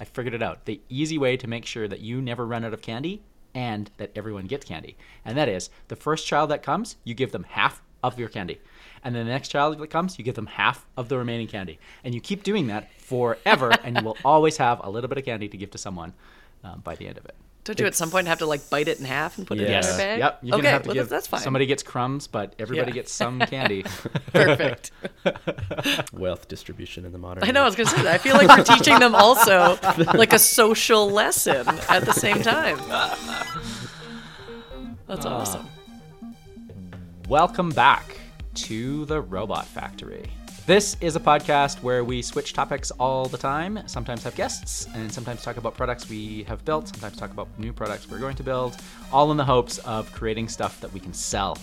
I figured it out. The easy way to make sure that you never run out of candy and that everyone gets candy. And that is, the first child that comes, you give them half of your candy. And then the next child that comes, you give them half of the remaining candy. And you keep doing that forever, and you will always have a little bit of candy to give to someone by the end of it. Don't you at some point have to like bite it in half and put it in your bag? Yep. Give, that's fine. Somebody gets crumbs, but everybody gets some candy. Perfect. Wealth distribution in the modern world. I know, I was going to say that. I feel like we're teaching them also like a social lesson at the same time. That's awesome. Welcome back to the Robot Factory. This is a podcast where we switch topics all the time, sometimes have guests, and sometimes talk about products we have built, sometimes talk about new products we're going to build, all in the hopes of creating stuff that we can sell.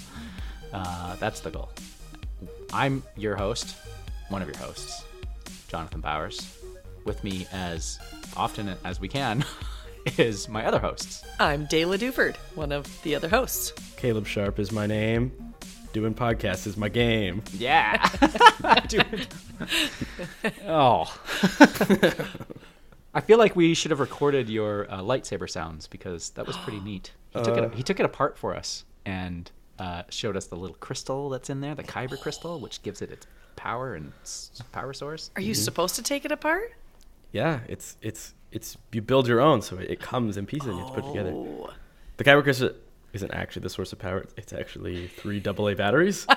That's the goal. I'm your host, one of your hosts, Jonathan Bowers. With me as often as we can is my other hosts. I'm Daila Duford, one of the other hosts. Caleb Sharp is my name. Doing podcasts is my game. Yeah. Oh. I feel like we should have recorded your lightsaber sounds, because that was pretty neat. He took it apart for us and showed us the little crystal that's in there, the kyber crystal, which gives it its power and power source. Are you supposed to take it apart? Yeah, it's you build your own, so it comes in pieces and you have to put it together. The kyber crystal isn't actually the source of power. It's actually 3 AA batteries.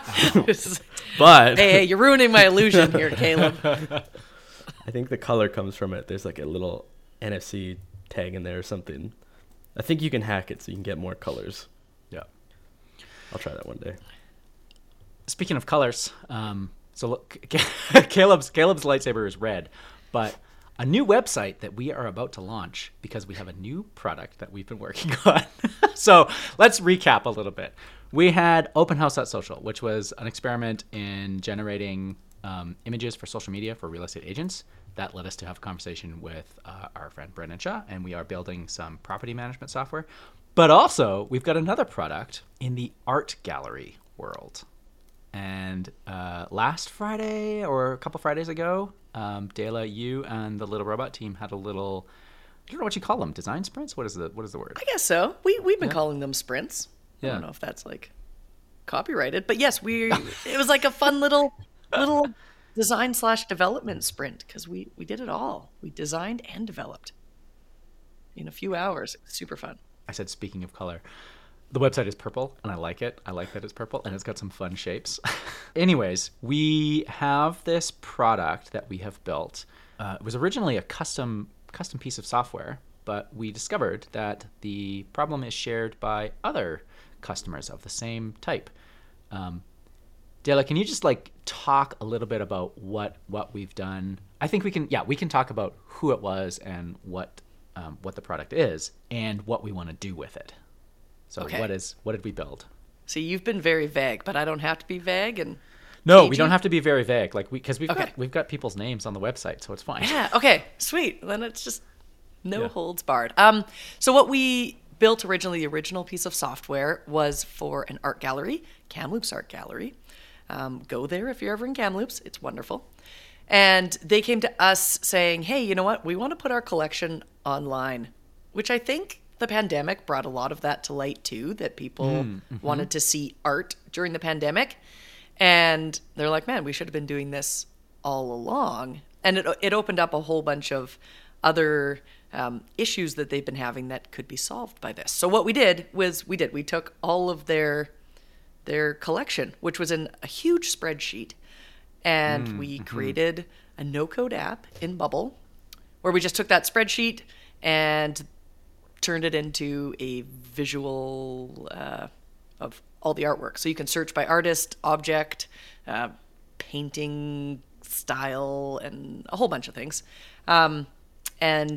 But hey, you're ruining my illusion here, Caleb. I think the color comes from it. There's like a little NFC tag in there or something. I think you can hack it so you can get more colors. Yeah. I'll try that one day. Speaking of colors, so look, Caleb's lightsaber is red, but a new website that we are about to launch because we have a new product that we've been working on. So let's recap a little bit. We had Open House.Social, which was an experiment in generating images for social media for real estate agents. That led us to have a conversation with our friend Brennan Shaw, and we are building some property management software. But also, we've got another product in the art gallery world. And last Friday, or a couple Fridays ago, Daila, you and the Little Robot team had a little, I don't know what you call them, design sprints? What is the word? I guess so. We've been calling them sprints. Yeah. I don't know if that's like copyrighted, but yes, it was like a fun little design/development sprint, because we did it all. We designed and developed in a few hours. It was super fun. I said, speaking of color, the website is purple, and I like it. I like that it's purple, and it's got some fun shapes. Anyways, we have this product that we have built. It was originally a custom piece of software, but we discovered that the problem is shared by other customers of the same type. Daila, can you just like talk a little bit about what we've done? I think we can talk about who it was and what the product is and what we want to do with it. So okay. What did we build? See, you've been very vague, but I don't have to be vague. And no, we don't have to be very vague, like we've got people's names on the website, so it's fine. Yeah. Okay. Sweet. Then it's just no holds barred. So what we built originally, the original piece of software was for an art gallery, Kamloops Art Gallery. Go there if you're ever in Kamloops. It's wonderful. And they came to us saying, "Hey, you know what? We want to put our collection online," which I think the pandemic brought a lot of that to light too, that people wanted to see art during the pandemic. And they're like, man, we should have been doing this all along. And it opened up a whole bunch of other issues that they've been having that could be solved by this. So what we did was we took all of their collection, which was in a huge spreadsheet, and we created a no-code app in Bubble where we just took that spreadsheet and turned it into a visual of all the artwork. So you can search by artist, object, painting, style, and a whole bunch of things. And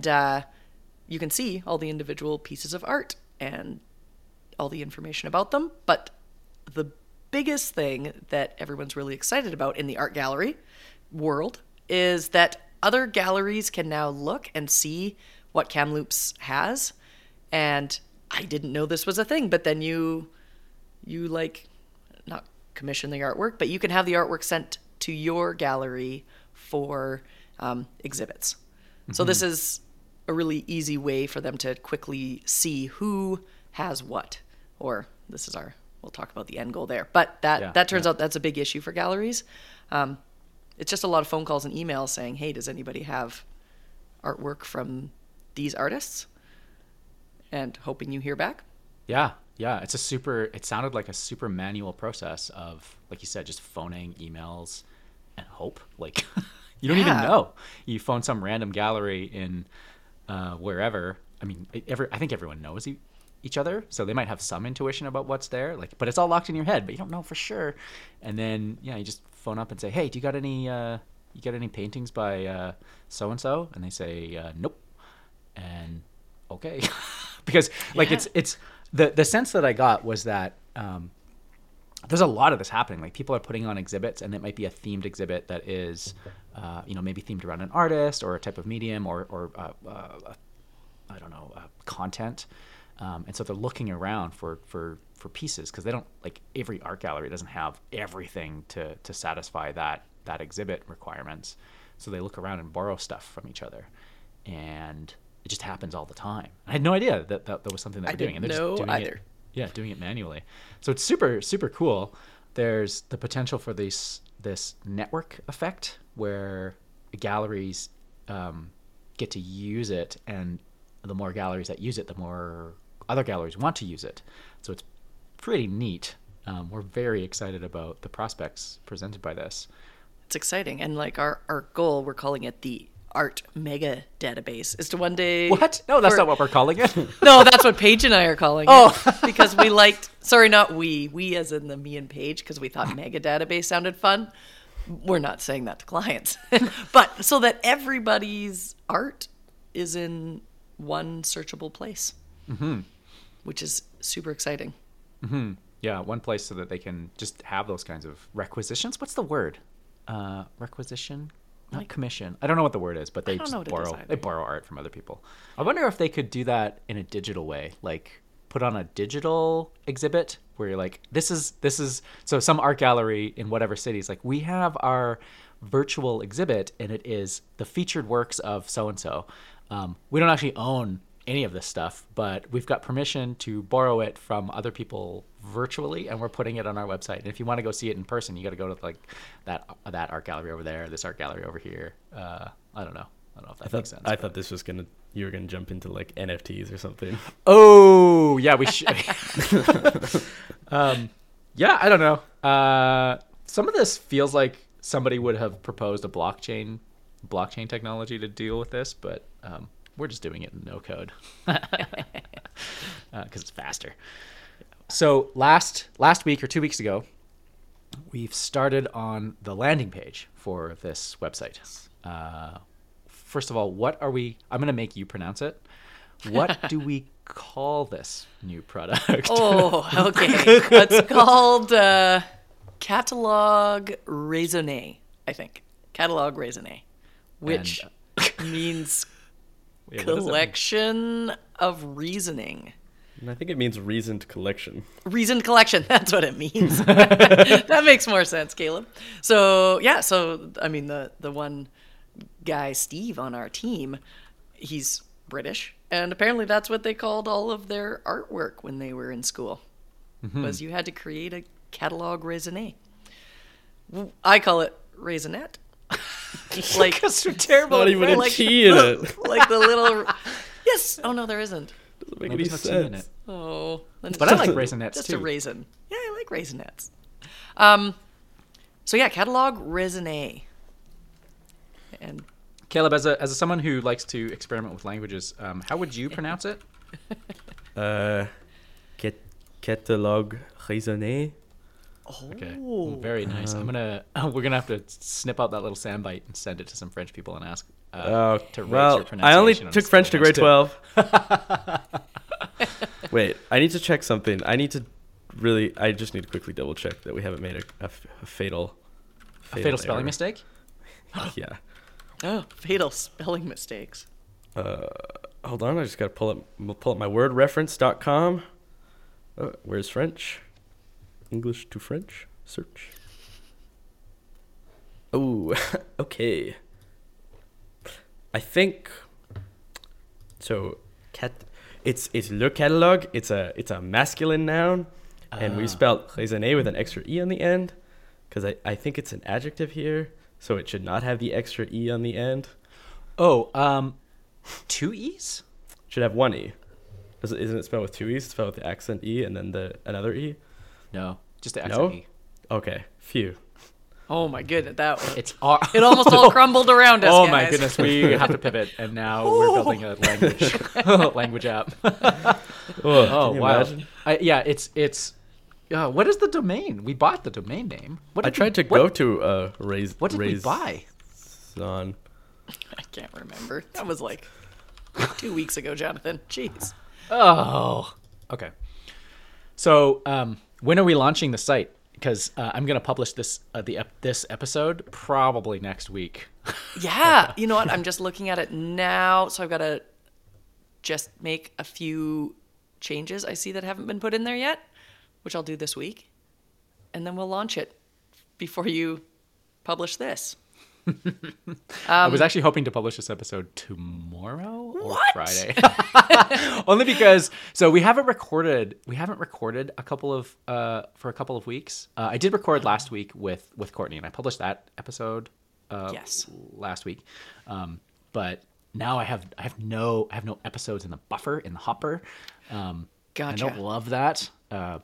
you can see all the individual pieces of art and all the information about them. But the biggest thing that everyone's really excited about in the art gallery world is that other galleries can now look and see what Kamloops has. And I didn't know this was a thing, but then you like, not commission the artwork, but you can have the artwork sent to your gallery for exhibits. Mm-hmm. So this is a really easy way for them to quickly see who has what, or this is our, we'll talk about the end goal there. But that turns out that's a big issue for galleries. It's just a lot of phone calls and emails saying, hey, does anybody have artwork from these artists? And hoping you hear back. Yeah. Yeah. It sounded like a super manual process of, like you said, just phoning, emails, and hope. Like you don't even know. You phone some random gallery in wherever. I mean, I think everyone knows each other, so they might have some intuition about what's there, like, but it's all locked in your head, but you don't know for sure. And then you just phone up and say, hey, do you got any paintings by so and so? And they say nope. And okay. Because it's the sense that I got was that there's a lot of this happening. Like, people are putting on exhibits, and it might be a themed exhibit that is maybe themed around an artist or a type of medium or I don't know, content. And so they're looking around for pieces, because they don't, like, every art gallery doesn't have everything to satisfy that exhibit requirements. So they look around and borrow stuff from each other, and it just happens all the time. I had no idea that was something that we're doing, and they're just doing it. Yeah, doing it manually. So it's super, super cool. There's the potential for this network effect where galleries get to use it, and the more galleries that use it, the more other galleries want to use it. So it's pretty neat. We're very excited about the prospects presented by this. It's exciting. And like our goal, we're calling it the Art Mega Database, is to one day... What? No, that's not what we're calling it. No, that's what Paige and I are calling it. Because we liked... Sorry, not we. We as in the me and Paige, because we thought Mega Database sounded fun. We're not saying that to clients. But so that everybody's art is in one searchable place, mm-hmm. which is super exciting. Mm-hmm. Yeah, one place so that they can just have those kinds of requisitions. What's the word? Requisition? Not commission. I don't know what the word is, but they borrow art from other people. I wonder if they could do that in a digital way, like put on a digital exhibit where you're like, this is so some art gallery in whatever city is like, we have our virtual exhibit, and it is the featured works of so-and-so. We don't actually own any of this stuff, but we've got permission to borrow it from other people virtually, and we're putting it on our website. And if you want to go see it in person, you got to go to like that art gallery over there, this art gallery over here. I don't know if that makes sense. I thought this was you were gonna jump into like NFTs or something. Oh yeah, we should. Yeah, I don't know. Some of this feels like somebody would have proposed a blockchain technology to deal with this, but we're just doing it in no code because it's faster. So last week or 2 weeks ago, we've started on the landing page for this website. First of all, what are we? I'm going to make you pronounce it. What do we call this new product? Oh, okay. It's called Catalogue Raisonné, I think. Catalogue Raisonné, which means... Yeah, collection of reasoning. And I think it means reasoned collection. Reasoned collection. That's what it means. That makes more sense, Caleb. So, I mean, the one guy, Steve, on our team, he's British. And apparently that's what they called all of their artwork when they were in school, mm-hmm. was you had to create a catalogue raisonné. I call it raisonette. Like, that's so terrible. Not even a tea in it. Like the little... Yes. Oh, no, there isn't. Doesn't make any sense. Oh. But I like raisinettes, just too. Just a raisin. Yeah, I like raisinettes. So, yeah, Catalogue Raisonné. And Caleb, as someone who likes to experiment with languages, how would you pronounce it? Catalogue Raisonné. Okay. Well, very nice. We're gonna have to snip out that little soundbite and send it to some French people and ask to raise your pronunciation. I only took French to grade 12. Wait, I need to check something. I just need to quickly double check that we haven't made a fatal spelling mistake. Yeah. Oh, fatal spelling mistakes. Hold on, I just gotta pull up my wordreference.com. Where's French? English to French search. Oh, okay. I think So it's le catalogue. It's a masculine noun, and we spelled raisonné with an extra e on the end, because I think it's an adjective here, so it should not have the extra e on the end. Oh, two e's? Should have one e. Isn't it spelled with two e's? It's spelled with the accent e and then another e. No, just the accent e. Okay, phew. Oh my goodness, it almost all crumbled around us. Oh guys. My goodness, we have to pivot, and now we're building a language app. Oh wow! It's what is the domain? We bought the domain name. What did we buy? Son, I can't remember. That was like 2 weeks ago, Jonathan. Jeez. Oh. Okay. So, when are we launching the site? Because I'm going to publish this episode probably next week. Yeah. You know what? I'm just looking at it now. So I've got to just make a few changes I see that haven't been put in there yet, which I'll do this week. And then we'll launch it before you publish this. I was actually hoping to publish this episode tomorrow or Friday. Only because we haven't recorded for a couple of weeks. I did record last week with Courtney, and I published that episode last week. But now I have no episodes in the hopper. Gotcha. I don't love that.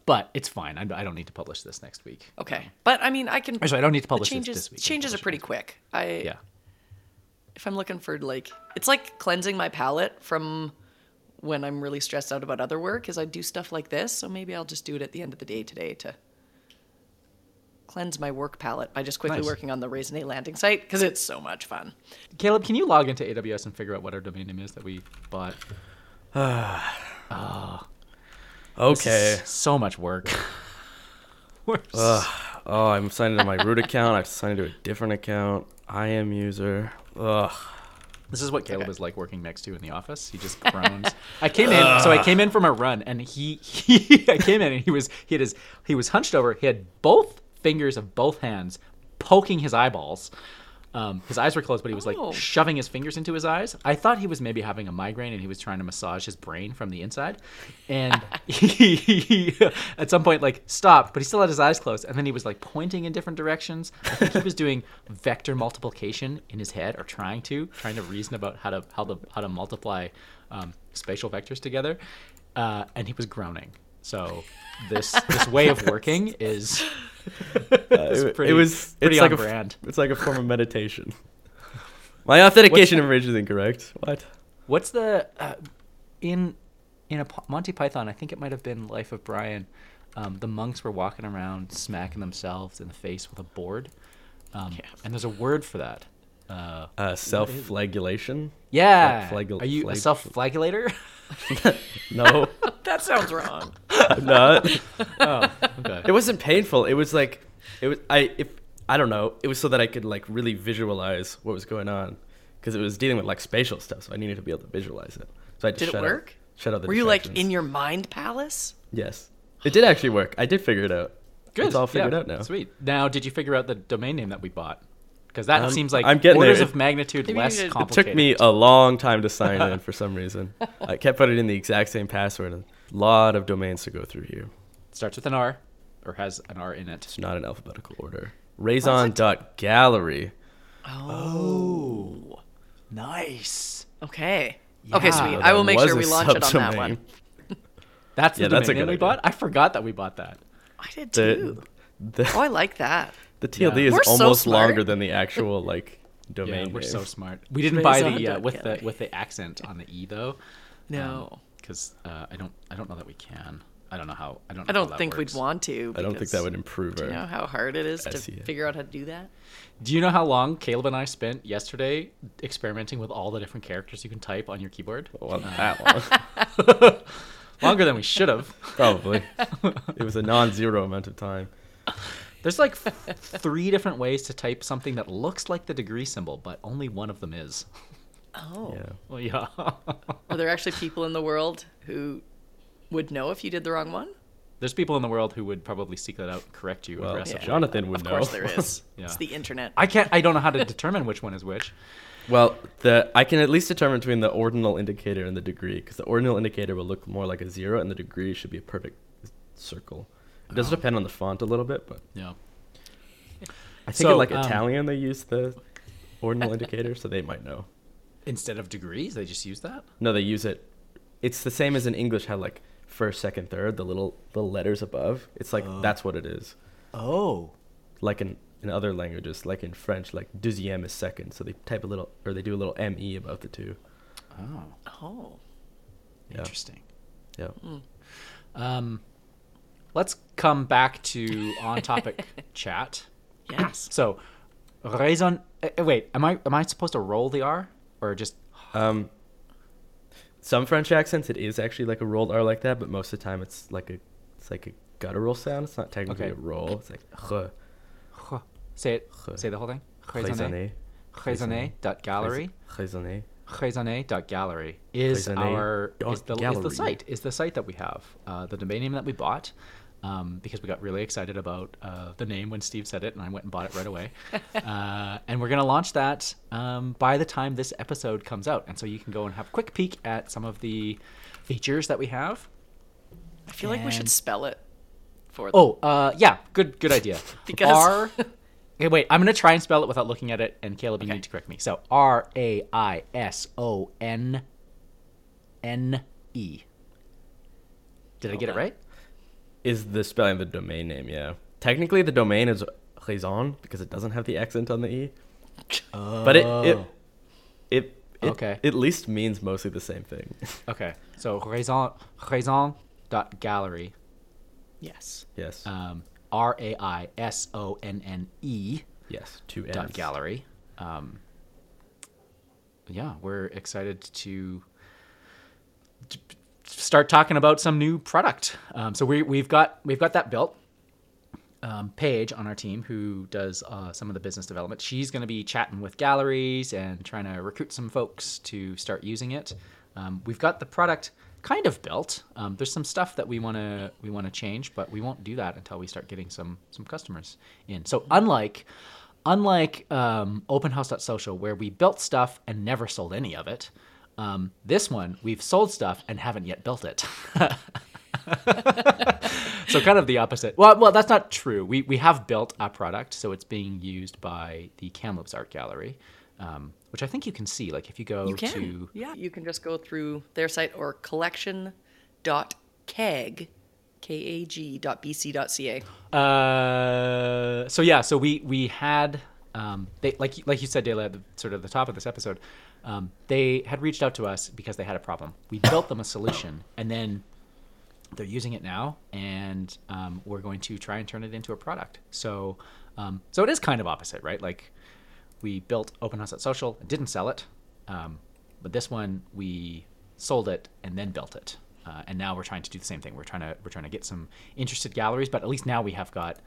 But it's fine. I don't need to publish this next week. Okay. But I mean, I don't need to publish this week. Changes are pretty quick. If I'm looking for it's like cleansing my palette from when I'm really stressed out about other work is I do stuff like this. So maybe I'll just do it at the end of the day today to cleanse my work palette by just quickly working on the Raisonné landing site because it's so much fun. Caleb, can you log into AWS and figure out what our domain name is that we bought? Okay. So much work. I'm signed into my root account. I've signed into a different account. I am user. Ugh. This is what Caleb is like working next to in the office. He just groans. I came in from a run, and he was hunched over. He had both fingers of both hands poking his eyeballs. His eyes were closed, but he was shoving his fingers into his eyes. I thought he was maybe having a migraine, and he was trying to massage his brain from the inside. And he at some point stopped, but he still had his eyes closed. And then he was pointing in different directions. I think he was doing vector multiplication in his head, or trying to reason about how to multiply spatial vectors together. And he was groaning. So this way of working is. It's pretty on brand. It's like a form of meditation. My authentication information is incorrect. What? What's the in a Monty Python? I think it might have been Life of Brian. The monks were walking around smacking themselves in the face with a board, and there's a word for that. Self-flagellation. Yeah. Are you a self-flagellator? No. That sounds wrong. I'm not. Oh, okay. It wasn't painful. It was I don't know. It was so that I could really visualize what was going on, because it was dealing with spatial stuff, so I needed to be able to visualize it. So I just shut out the distractions. Were you in your mind palace? Yes. It did actually work. I did figure it out. Good. It's all figured out now. Sweet. Now, did you figure out the domain name that we bought? Because that seems like orders of magnitude less complicated. It took me a long time to sign in for some reason. I kept putting in the exact same password. A lot of domains to go through here. It starts with an R, or has an R in it. It's not in alphabetical order. Raisonne.gallery. Oh. Nice. Okay. Yeah. Okay, sweet. I will make sure we launch it on that one. That's the domain that we bought? I forgot that we bought that. I did too. I like that. The TLD is almost longer than the actual domain. Yeah, we're so smart. We didn't buy the with the accent on the e though. No, because I don't know that we can. I don't know how. I don't think we'd want to. I don't think that would improve. Do you know how hard it is to figure out how to do that? Do you know how long Caleb and I spent yesterday experimenting with all the different characters you can type on your keyboard? Well, that long. Longer than we should have. Probably. It was a non-zero amount of time. There's three different ways to type something that looks like the degree symbol, but only one of them is. Oh. Yeah. Well, yeah. Are there actually people in the world who would know if you did the wrong one? There's people in the world who would probably seek that out and correct you aggressively. Jonathan would know. Of course there is. Yeah. It's the internet. I don't know how to determine which one is which. Well, I can at least determine between the ordinal indicator and the degree, because the ordinal indicator will look more like a zero, and the degree should be a perfect circle. It does depend on the font a little bit, but yeah. I think in like Italian they use the ordinal indicator, so they might know. Instead of degrees, they just use that? No, they use it. It's the same as in English, how like first, second, third, the little letters above. It's like that's what it is. Oh. Like in other languages, like in French, like deuxième is second, so they type a little, or they do a little ME above the two. Oh. Oh. Yeah. Interesting. Yeah. Mm. Let's come back to on-topic chat. Yes. So, raison. Wait, am I supposed to roll the R or just? Some French accents, it is actually like a rolled R like that, but most of the time it's like a guttural sound. It's not technically a roll. It's like. Say it. Say the whole thing. Raisonné. Raisonné.gallery. Raisonné. Raisonné.gallery is our is the site that we have, the domain name that we bought, because we got really excited about the name when Steve said it, and I went and bought it right away. And we're gonna launch that by the time this episode comes out, and so you can go and have a quick peek at some of the features that we have. I feel like we should spell it for them. Yeah, good idea. Because okay, wait, I'm going to try and spell it without looking at it, and Caleb, you need to correct me. So, R-A-I-S-O-N-N-E. Did I get it right? Is the spelling of the domain name, yeah. Technically, the domain is raison, because it doesn't have the accent on the E. Oh. But it at least means mostly the same thing. Okay, so raison.gallery. Yes. Yes. R-A-I-S-O-N-N-E. Yes, two N's. .gallery. Yeah, we're excited to start talking about some new product. So we've got that built. Paige on our team, who does some of the business development, she's going to be chatting with galleries and trying to recruit some folks to start using it. We've got the product kind of built. There's some stuff that we want to change, but we won't do that until we start getting some customers in. So unlike Open House.Social, where we built stuff and never sold any of it, this one we've sold stuff and haven't yet built it. So kind of the opposite. Well, that's not true. We have built a product, so it's being used by the Kamloops Art Gallery. Which I think you can see, like if you go to... Yeah, you can just go through their site or collection.kag.bc.ca. So we had, they like you said, Daila, at sort of the top of this episode, they had reached out to us because they had a problem. We built them a solution, and then they're using it now, and we're going to try and turn it into a product. So it is kind of opposite, right? Like... We built Open House.Social and didn't sell it, but this one we sold it and then built it, and now we're trying to do the same thing. We're trying to get some interested galleries, but at least now we've got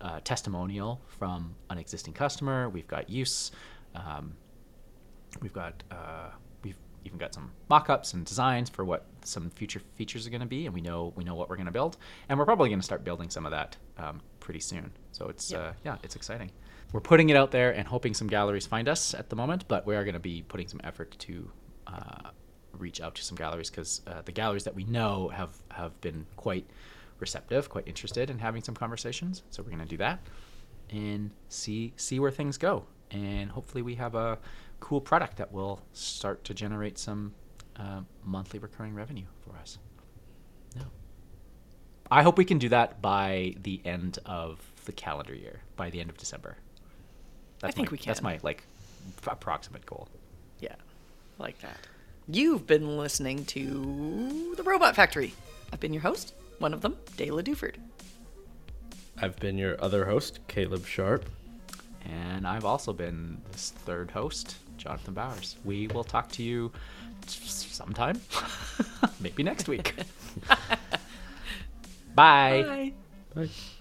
a testimonial from an existing customer. We've got use, we've even got some mock-ups and designs for what some future features are going to be, and we know what we're going to build, and we're probably going to start building some of that pretty soon. So it's it's exciting. We're putting it out there and hoping some galleries find us at the moment, but we are going to be putting some effort to reach out to some galleries, because the galleries that we know have been quite receptive, quite interested in having some conversations. So we're going to do that and see where things go. And hopefully we have a cool product that will start to generate some monthly recurring revenue for us. No. I hope we can do that by the end of the calendar year, by the end of December. That's I think we can. That's my approximate goal. Yeah, I like that. You've been listening to The Robot Factory. I've been your host, one of them, Daila Duford. I've been your other host, Caleb Sharp. And I've also been this third host, Jonathan Bowers. We will talk to you sometime, maybe next week. Bye. Bye. Bye.